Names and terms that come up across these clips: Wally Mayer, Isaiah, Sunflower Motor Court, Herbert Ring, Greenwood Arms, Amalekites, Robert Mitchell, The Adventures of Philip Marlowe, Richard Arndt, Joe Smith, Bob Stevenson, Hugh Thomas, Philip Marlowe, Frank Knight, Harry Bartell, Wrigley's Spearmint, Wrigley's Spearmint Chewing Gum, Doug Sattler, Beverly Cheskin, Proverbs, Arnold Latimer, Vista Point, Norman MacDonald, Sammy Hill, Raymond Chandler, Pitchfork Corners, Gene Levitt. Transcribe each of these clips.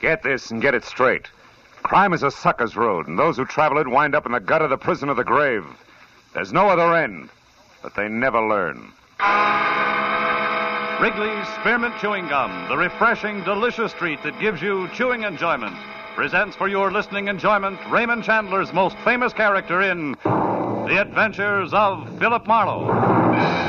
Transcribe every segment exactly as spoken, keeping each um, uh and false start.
Get this and get it straight. Crime is a sucker's road, and those who travel it wind up in the gut of the prison or the grave. There's no other end, but they never learn. Wrigley's Spearmint Chewing Gum, the refreshing, delicious treat that gives you chewing enjoyment, presents for your listening enjoyment Raymond Chandler's most famous character in The Adventures of Philip Marlowe.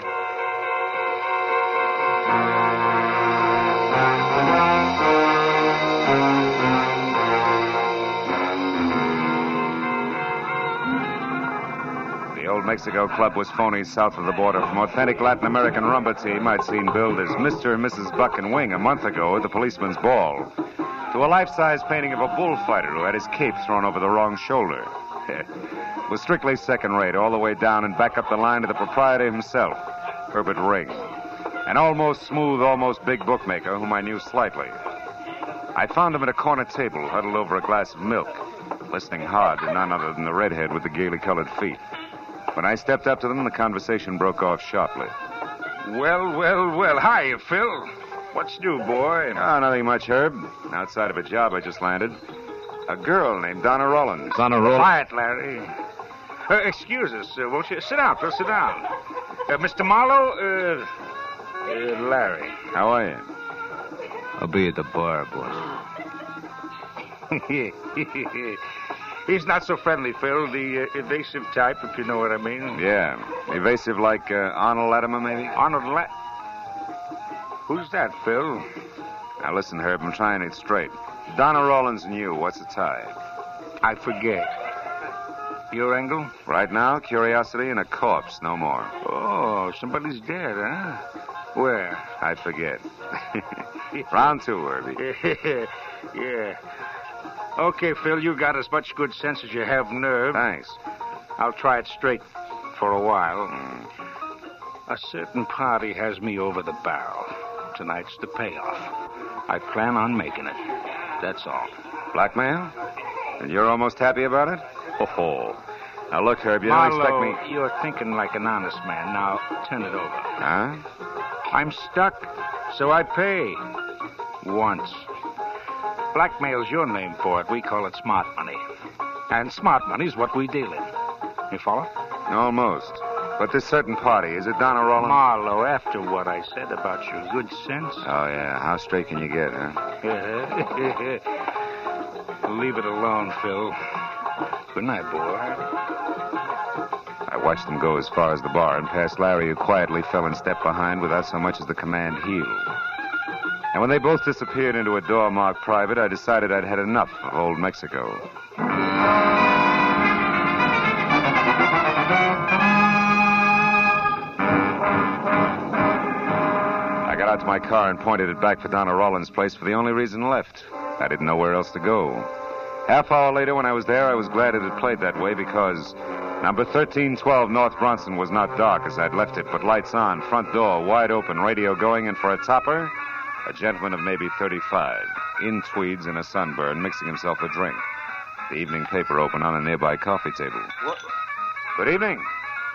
The Old Mexico club was phony south of the border. From authentic Latin American rumba team I'd seen billed as Mister and Missus Buck and Wing a month ago at the policeman's ball, to a life-size painting of a bullfighter who had his cape thrown over the wrong shoulder. It was strictly second-rate all the way down and back up the line to the proprietor himself, Herbert Ring, an almost smooth, almost big bookmaker whom I knew slightly. I found him at a corner table, huddled over a glass of milk, listening hard to none other than the redhead with the gaily colored feet. When I stepped up to them, the conversation broke off sharply. Well, well, well. Hiya, Phil. What's new, boy? Oh, nothing much, Herb. Outside of a job I just landed. A girl named Donna Rollins. Donna Rollins? Quiet, Larry. Uh, excuse us, uh, won't you? Sit down, Phil, sit down. Uh, Mister Marlowe, uh, uh, Larry. How are you? I'll be at the bar, boss. He's not so friendly, Phil. The uh, evasive type, if you know what I mean. Yeah. Evasive like uh, Arnold Latimer, maybe? Arnold Lat... Who's that, Phil? Now, listen, Herb, I'm trying it straight. Donna Rollins knew. What's the tie? I forget. Your angle? Right now, curiosity and a corpse, no more. Oh, somebody's dead, huh? Where? I forget. Round two, Herbie. Yeah. Okay, Phil, you got as much good sense as you have nerve. Thanks. I'll try it straight for a while. Mm. A certain party has me over the barrel. Tonight's the payoff. I plan on making it. That's all. Blackmail? And you're almost happy about it? Ho ho. Now, look, Herb, you Marlowe, don't expect me... you're thinking like an honest man. Now, turn it over. Huh? I'm stuck, so I pay. Once. Blackmail's your name for it. We call it smart money. And smart money's what we deal in. You follow? Almost. But this certain party, is it Donna Rollins? Marlowe, after what I said about your good sense... Oh, yeah. How straight can you get, huh? Leave it alone, Phil. Good night, boy. I watched them go as far as the bar and past Larry, who quietly fell in step behind without so much as the command heel. And when they both disappeared into a door marked private, I decided I'd had enough of old Mexico. I got out to my car and pointed it back for Donna Rollins' place for the only reason left. I didn't know where else to go. Half hour later, when I was there, I was glad it had played that way because number thirteen twelve North Bronson was not dark as I'd left it, but lights on, front door wide open, radio going, and for a topper... a gentleman of maybe thirty-five, in tweeds and a sunburn, mixing himself a drink. The evening paper open on a nearby coffee table. What? Good evening.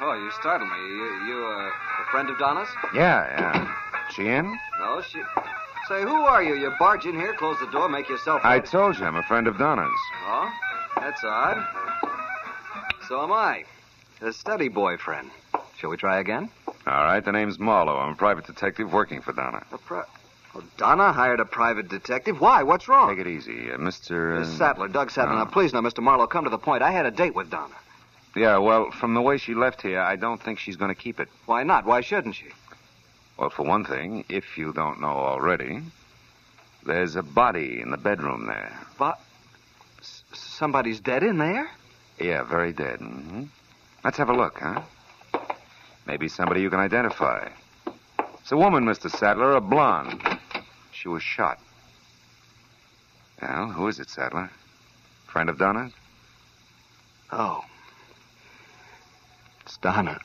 Oh, you startled me. You, you uh, a friend of Donna's? Yeah, yeah. She in? No, she... Say, who are you? You barge in here, close the door, make yourself... I told you, I'm a friend of Donna's. Oh? That's odd. So am I. A steady boyfriend. Shall we try again? All right, the name's Marlowe. I'm a private detective working for Donna. A pri... Oh, Donna hired a private detective? Why? What's wrong? Take it easy. Uh, Mister Uh... Sattler, Doug Sattler. No. Now, please, now, Mister Marlowe, come to the point. I had a date with Donna. Yeah, well, from the way she left here, I don't think she's going to keep it. Why not? Why shouldn't she? Well, for one thing, if you don't know already, there's a body in the bedroom there. But S- somebody's dead in there? Yeah, very dead. Mm-hmm. Let's have a look, huh? Maybe somebody you can identify. It's a woman, Mister Sattler, a blonde. She was shot. Well, who is it, Sattler? Friend of Donna's? Oh. It's Donna.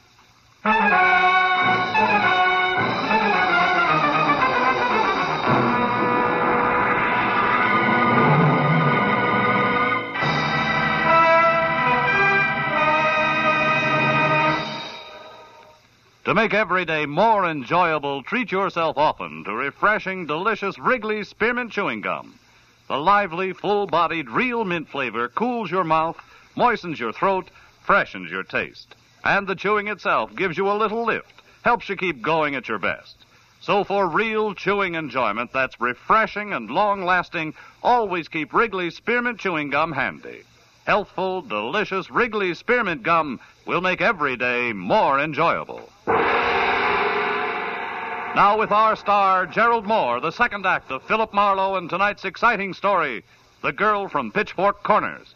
To make every day more enjoyable, treat yourself often to refreshing, delicious Wrigley's Spearmint Chewing Gum. The lively, full-bodied, real mint flavor cools your mouth, moistens your throat, freshens your taste. And the chewing itself gives you a little lift, helps you keep going at your best. So for real chewing enjoyment that's refreshing and long-lasting, always keep Wrigley's Spearmint Chewing Gum handy. Healthful, delicious Wrigley's Spearmint Gum will make every day more enjoyable. Now with our star, Gerald Moore, the second act of Philip Marlowe and tonight's exciting story, The Girl from Pitchfork Corners.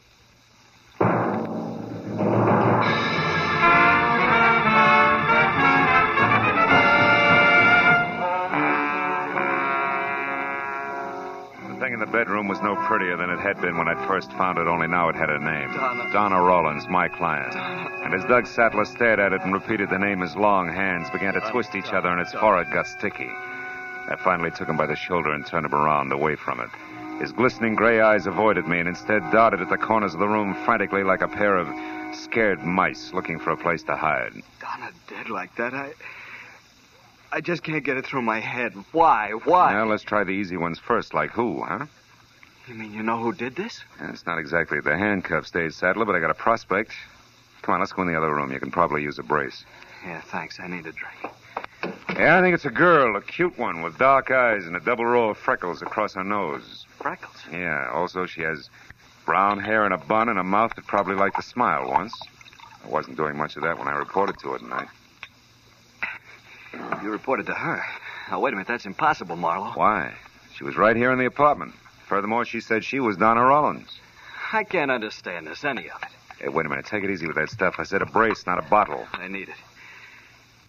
is no prettier than it had been when I first found it, only now it had a name. Donna. Donna Rollins, my client. Donna. And as Doug Sattler stared at it and repeated the name, his long hands began to twist each other and his forehead got sticky. I finally took him by the shoulder and turned him around, away from it. His glistening gray eyes avoided me and instead darted at the corners of the room frantically like a pair of scared mice looking for a place to hide. Donna dead like that, I... I just can't get it through my head. Why? Why? Now, let's try the easy ones first, like who, huh? You mean you know who did this? Yeah, it's not exactly the handcuff stage, Sattler, but I got a prospect. Come on, let's go in the other room. You can probably use a brace. Yeah, thanks. I need a drink. Yeah, I think it's a girl, a cute one, with dark eyes and a double row of freckles across her nose. Freckles? Yeah, also she has brown hair and a bun and a mouth that probably liked to smile once. I wasn't doing much of that when I reported to her tonight. You reported to her. Now, wait a minute. That's impossible, Marlowe. Why? She was right here in the apartment. Furthermore, she said she was Donna Rollins. I can't understand this, any of it. Hey, wait a minute. Take it easy with that stuff. I said a brace, not a bottle. I need it.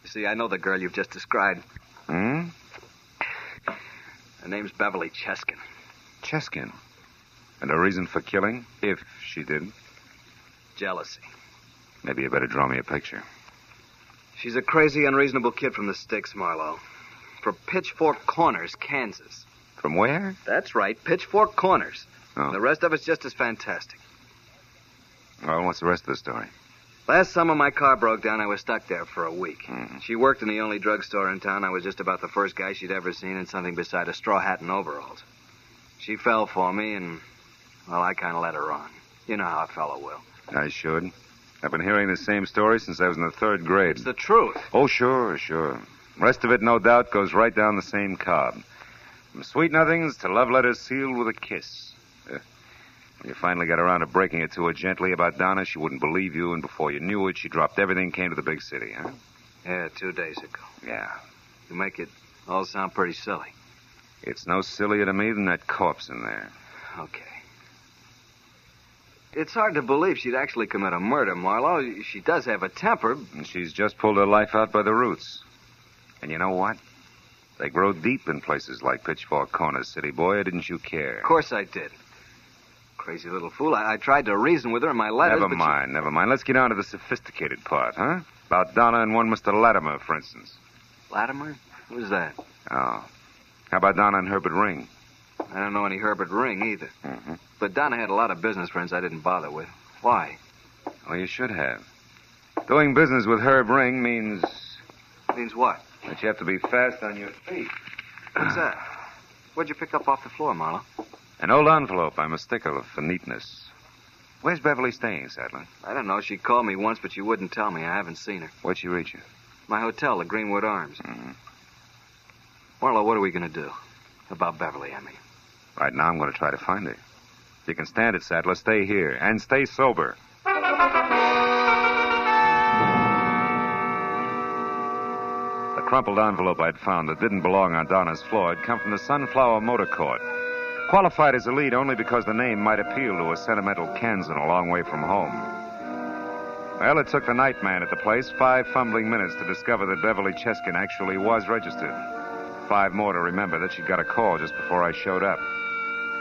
You see, I know the girl you've just described. Hmm? Her name's Beverly Cheskin. Cheskin? And her reason for killing, if she did? Jealousy. Maybe you better draw me a picture. She's a crazy, unreasonable kid from the sticks, Marlowe. From Pitchfork Corners, Kansas. From where? That's right, Pitchfork Corners. Oh. And the rest of it's just as fantastic. Well, what's the rest of the story? Last summer, my car broke down. I was stuck there for a week. Mm-hmm. She worked in the only drugstore in town. I was just about the first guy she'd ever seen in something beside a straw hat and overalls. She fell for me, and, well, I kind of let her on. You know how a fellow will. I should. I've been hearing the same story since I was in the third grade. It's the truth. Oh, sure, sure. Rest of it, no doubt, goes right down the same cob. From sweet nothings to love letters sealed with a kiss. Uh, when you finally got around to breaking it to her gently about Donna, she wouldn't believe you, and before you knew it, she dropped everything, came to the big city, huh? Yeah, two days ago. Yeah. You make it all sound pretty silly. It's no sillier to me than that corpse in there. Okay. It's hard to believe she'd actually commit a murder, Marlowe. She does have a temper. And she's just pulled her life out by the roots. And you know what? They grow deep in places like Pitchfork Corners, city boy. Or didn't you care? Of course I did. Crazy little fool. I, I tried to reason with her in my letters, Never mind, she... never mind. Let's get on to the sophisticated part, huh? About Donna and one Mister Latimer, for instance. Latimer? Who's that? Oh. How about Donna and Herbert Ring? I don't know any Herbert Ring, either. Mm-hmm. But Donna had a lot of business friends I didn't bother with. Why? Well, you should have. Doing business with Herb Ring means... Means what? That you have to be fast on your feet. What's that? What'd you pick up off the floor, Marlowe? An old envelope. I'm a stickler for neatness. Where's Beverly staying, Sattler? I don't know. She called me once, but she wouldn't tell me. I haven't seen her. Where'd she reach you? My hotel, the Greenwood Arms. Mm-hmm. Marlowe, what are we going to do? About Beverly, I mean. Right now, I'm going to try to find her. If you can stand it, Sattler, stay here. And stay sober. The crumpled envelope I'd found that didn't belong on Donna's floor had come from the Sunflower Motor Court. Qualified as a lead only because the name might appeal to a sentimental Kansan a long way from home. Well, it took the night man at the place five fumbling minutes to discover that Beverly Cheskin actually was registered. Five more to remember that she'd got a call just before I showed up.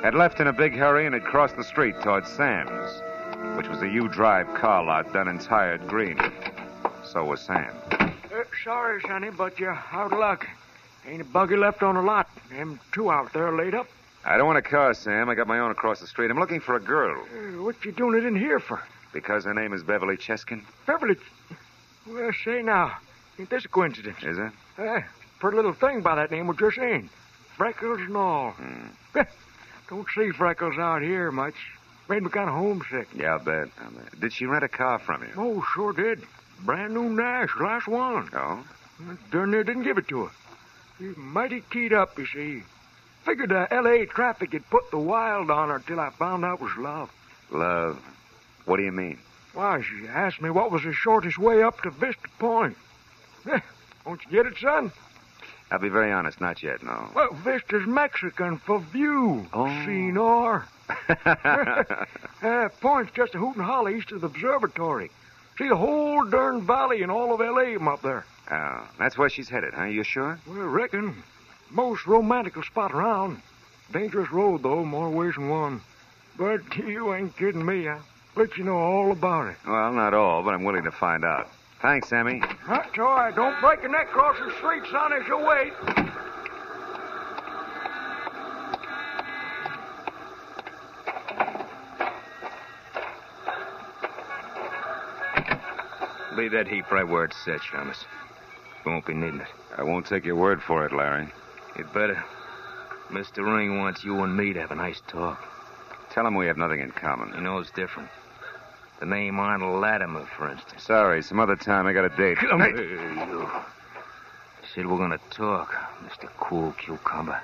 Had left in a big hurry and had crossed the street towards Sam's, which was a U-Drive car lot done in tired green. So was Sam. Uh, sorry, Sonny, but you're out of luck. Ain't a buggy left on the lot. Them two out there laid up. I don't want a car, Sam. I got my own across the street. I'm looking for a girl. Uh, what you doing it in here for? Because her name is Beverly Cheskin. Beverly? Well, say now. Ain't this a coincidence? Is it? Uh, Pretty little thing by that name we're just in. Freckles and all. Hmm. Don't see freckles out here much. Made me kind of homesick. Yeah, I bet. I bet. Did she rent a car from you? Oh, sure did. Brand new Nash, last one. Oh? Darn near didn't give it to her. She's mighty keyed up, you see. Figured the L A traffic had put the wild on her till I found out it was love. Love? What do you mean? Why, she asked me what was the shortest way up to Vista Point. Don't you get it, son? I'll be very honest, not yet, no. Well, Vista's Mexican for view, oh. Senor. uh, Point's just a hoot and holler east of the observatory. See the whole darn valley and all of L A from up there. Oh, that's where she's headed, huh? You sure? Well, I reckon. Most romantical spot around. Dangerous road, though, more ways than one. But you ain't kidding me. I'll let you know all about it. Well, not all, but I'm willing to find out. Thanks, Sammy. That's all right. Don't break your neck crossing the street, son, as you wait. Leave that heap right where it sits, Thomas. We won't be needing it. I won't take your word for it, Larry. You'd better. Mister Ring wants you and me to have a nice talk. Tell him we have nothing in common. You know it's different. The name Arnold Latimer, for instance. Sorry, some other time. I got a date. Come hey. here, you. I said we're going to talk, Mister Cool Cucumber.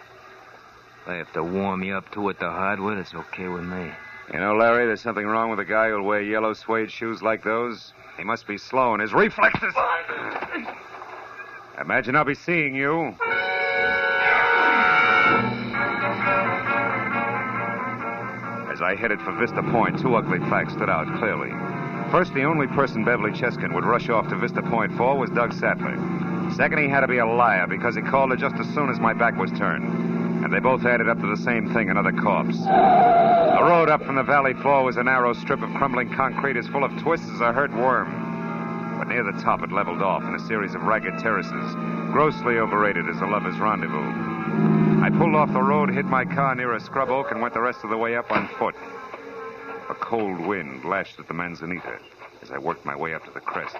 If I have to warm you up to it the hard way, it's okay with me. You know, Larry, there's something wrong with a guy who'll wear yellow suede shoes like those. He must be slow in his reflexes. Imagine I'll be seeing you. As I headed for Vista Point, two ugly facts stood out clearly. First, the only person Beverly Cheskin would rush off to Vista Point for was Doug Sattler. Second, he had to be a liar because he called her just as soon as my back was turned. And they both added up to the same thing, another corpse. The road up from the valley floor was a narrow strip of crumbling concrete as full of twists as a hurt worm. But near the top, it leveled off in a series of ragged terraces, grossly overrated as a lover's rendezvous. I pulled off the road, hid my car near a scrub oak, and went the rest of the way up on foot. A cold wind lashed at the manzanita as I worked my way up to the crest.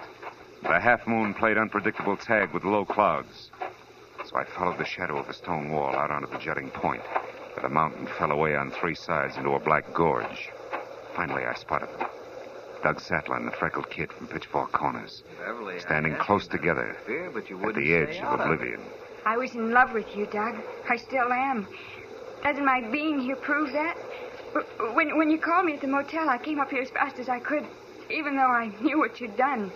The half moon played unpredictable tag with low clouds. So I followed the shadow of a stone wall out onto the jutting point, but the mountain fell away on three sides into a black gorge. Finally, I spotted them. Doug Sattler and the freckled kid from Pitchfork Corners, Beverly, standing close together fear, but you at the edge of oblivion. I was in love with you, Doug. I still am. Doesn't my being here prove that? When, when you called me at the motel, I came up here as fast as I could, even though I knew what you'd done.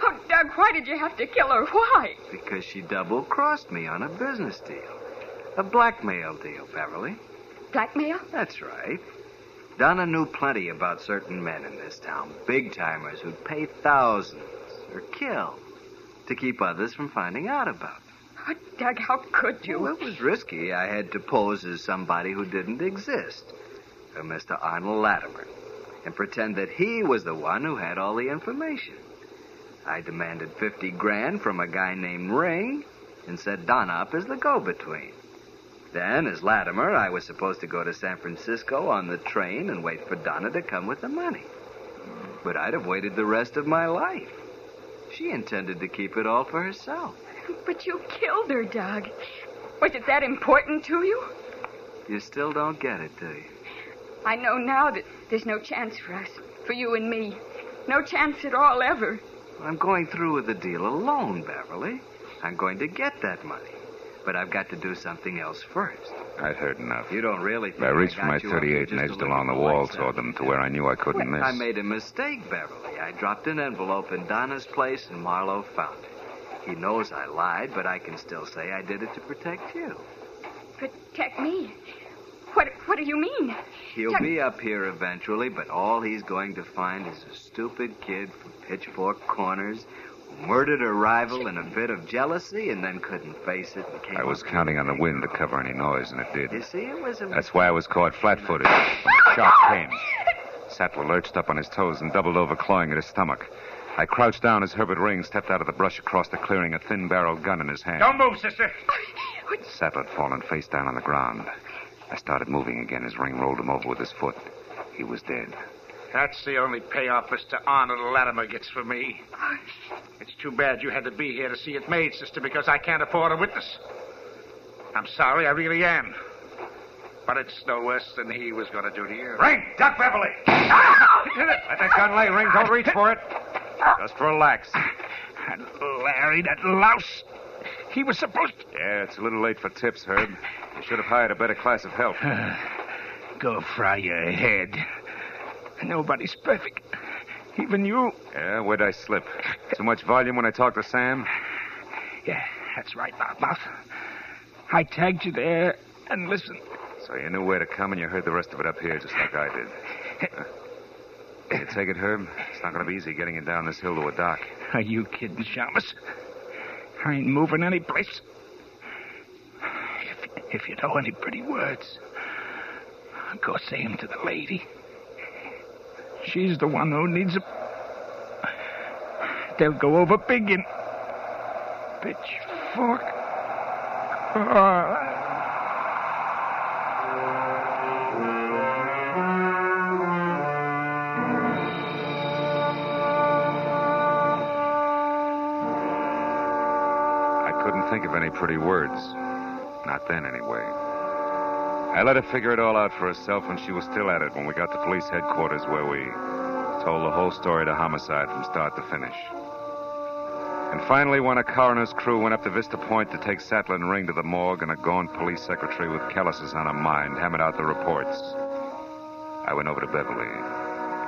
Oh, Doug, why did you have to kill her? Why? Because she double-crossed me on a business deal. A blackmail deal, Beverly. Blackmail? That's right. Donna knew plenty about certain men in this town, big-timers who'd pay thousands or kill to keep others from finding out about them. Oh, Doug, how could you? Well, it was risky. I had to pose as somebody who didn't exist, or Mister Arnold Latimer, and pretend that he was the one who had all the information. I demanded fifty grand from a guy named Ring and set Donna up as the go-between. Then, as Latimer, I was supposed to go to San Francisco on the train and wait for Donna to come with the money. But I'd have waited the rest of my life. She intended to keep it all for herself. But you killed her, Doug. Was it that important to you? You still don't get it, do you? I know now that there's no chance for us, for you and me. No chance at all, ever. I'm going through with the deal alone, Beverly. I'm going to get that money. But I've got to do something else first. I've heard enough. You don't really think I reached for my thirty-eight and edged along the wall toward them to where I knew I couldn't miss. I made a mistake, Beverly. I dropped an envelope in Donna's place and Marlowe found it. He knows I lied, but I can still say I did it to protect you. Protect me? What, what do you mean? He'll Doug... be up here eventually, but all he's going to find is a stupid kid from Pitchfork Corners. Murdered a rival in a fit of jealousy and then couldn't face it. And came I was counting on the wind to cover any noise, and it did. You see, it was a... That's why I was caught flat-footed when the shock came. Sattler lurched up on his toes and doubled over, clawing at his stomach. I crouched down as Herbert Ring stepped out of the brush across the clearing, a thin-barreled gun in his hand. Don't move, sister. Sattler had fallen face down on the ground. I started moving again as Ring rolled him over with his foot. He was dead. That's the only payoff Mister Arnold Latimer gets for me. It's too bad you had to be here to see it made, sister, because I can't afford a witness. I'm sorry, I really am. But it's no worse than he was going to do to you. Ring! Duck, Beverly! Let that gun lay, Ring. Don't reach for it. Just relax. And Larry, that louse. He was supposed to... Yeah, it's a little late for tips, Herb. You should have hired a better class of help. Go fry your head. Nobody's perfect. Even you. Yeah, where'd I slip? Too much volume when I talk to Sam? Yeah, that's right, Loudmouth. I tagged you there and listened. So you knew where to come and you heard the rest of it up here just like I did. Huh? You take it, Herb? It's not going to be easy getting you down this hill to a dock. Are you kidding, Chalmers? I ain't moving any place. If, if you know any pretty words, go say them to the lady. She's the one who needs a... They'll go over big in... Pitchfork. Oh... think of any pretty words. Not then, anyway. I let her figure it all out for herself, and she was still at it when we got to police headquarters, where we told the whole story to homicide from start to finish. And finally, when a coroner's crew went up to Vista Point to take Sattler and Ring to the morgue, and a gaunt police secretary with calluses on her mind hammered out the reports, I went over to Beverly,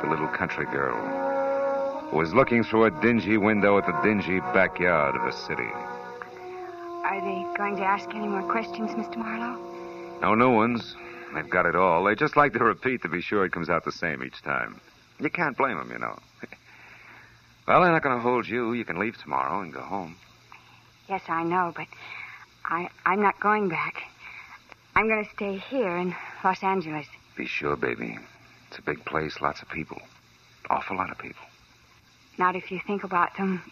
the little country girl, who was looking through a dingy window at the dingy backyard of the city. Are they going to ask any more questions, Mister Marlowe? No new ones. They've got it all. They just like to repeat to be sure it comes out the same each time. You can't blame them, you know. Well, they're not going to hold you. You can leave tomorrow and go home. Yes, I know, but I, I'm not going back. I'm going to stay here in Los Angeles. Be sure, baby. It's a big place, lots of people. Awful lot of people. Not if you think about them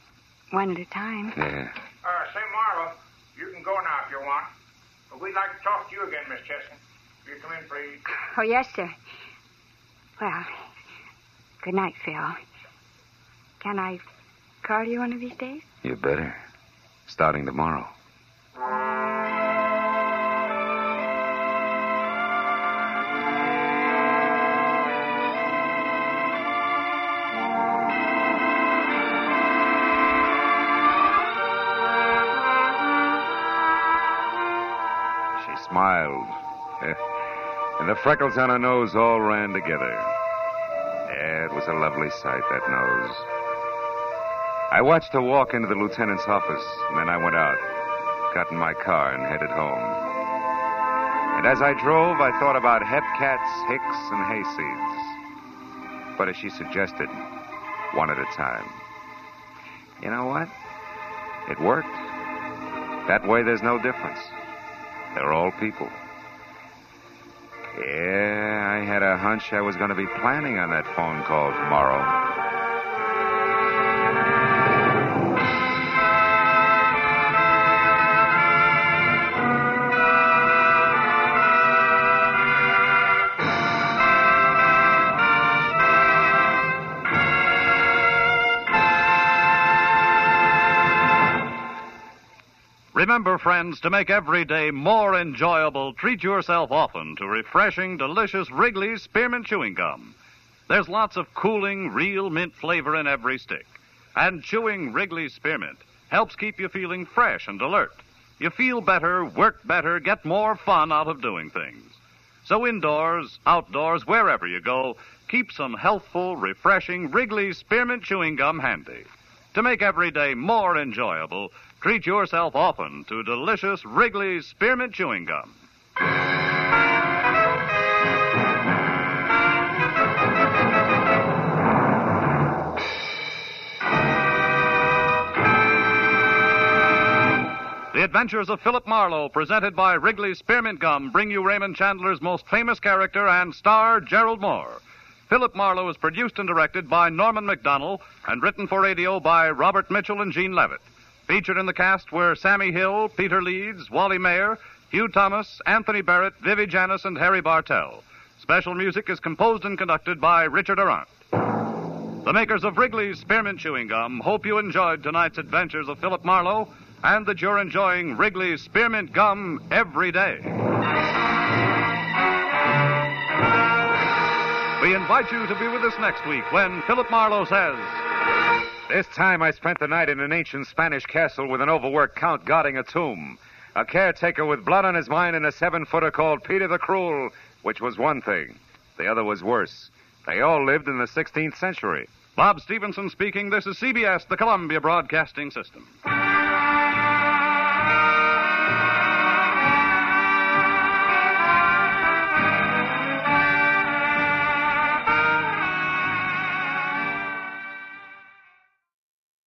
one at a time. Yeah. Uh, say, Marlowe. You can go now if you want. But we'd like to talk to you again, Miss Cheskin. Will you come in, please? Oh, yes, sir. Well, good night, Phil. Can I call you one of these days? You better. Starting tomorrow. And the freckles on her nose all ran together. Yeah, it was a lovely sight, that nose. I watched her walk into the lieutenant's office, and then I went out, got in my car, and headed home. And as I drove, I thought about Hepcats, Hicks, and hayseeds. But as she suggested, one at a time. You know what? It worked. That way there's no difference. They're all people. Yeah, I had a hunch I was going to be planning on that phone call tomorrow. Remember, friends, to make every day more enjoyable, treat yourself often to refreshing, delicious Wrigley's Spearmint Chewing Gum. There's lots of cooling, real mint flavor in every stick. And chewing Wrigley's Spearmint helps keep you feeling fresh and alert. You feel better, work better, get more fun out of doing things. So indoors, outdoors, wherever you go, keep some healthful, refreshing Wrigley's Spearmint Chewing Gum handy. To make every day more enjoyable, treat yourself often to delicious Wrigley's Spearmint Chewing Gum. The Adventures of Philip Marlowe, presented by Wrigley's Spearmint Gum, bring you Raymond Chandler's most famous character and star, Gerald Moore. Philip Marlowe is produced and directed by Norman MacDonald and written for radio by Robert Mitchell and Gene Levitt. Featured in the cast were Sammy Hill, Peter Leeds, Wally Mayer, Hugh Thomas, Anthony Barrett, Vivi Janice, and Harry Bartell. Special music is composed and conducted by Richard Arndt. The makers of Wrigley's Spearmint Chewing Gum hope you enjoyed tonight's Adventures of Philip Marlowe and that you're enjoying Wrigley's Spearmint Gum every day. We invite you to be with us next week when Philip Marlowe says... This time I spent the night in an ancient Spanish castle with an overworked count guarding a tomb. A caretaker with blood on his mind and a seven-footer called Peter the Cruel, which was one thing. The other was worse. They all lived in the sixteenth century. Bob Stevenson speaking. This is C B S, the Columbia Broadcasting System.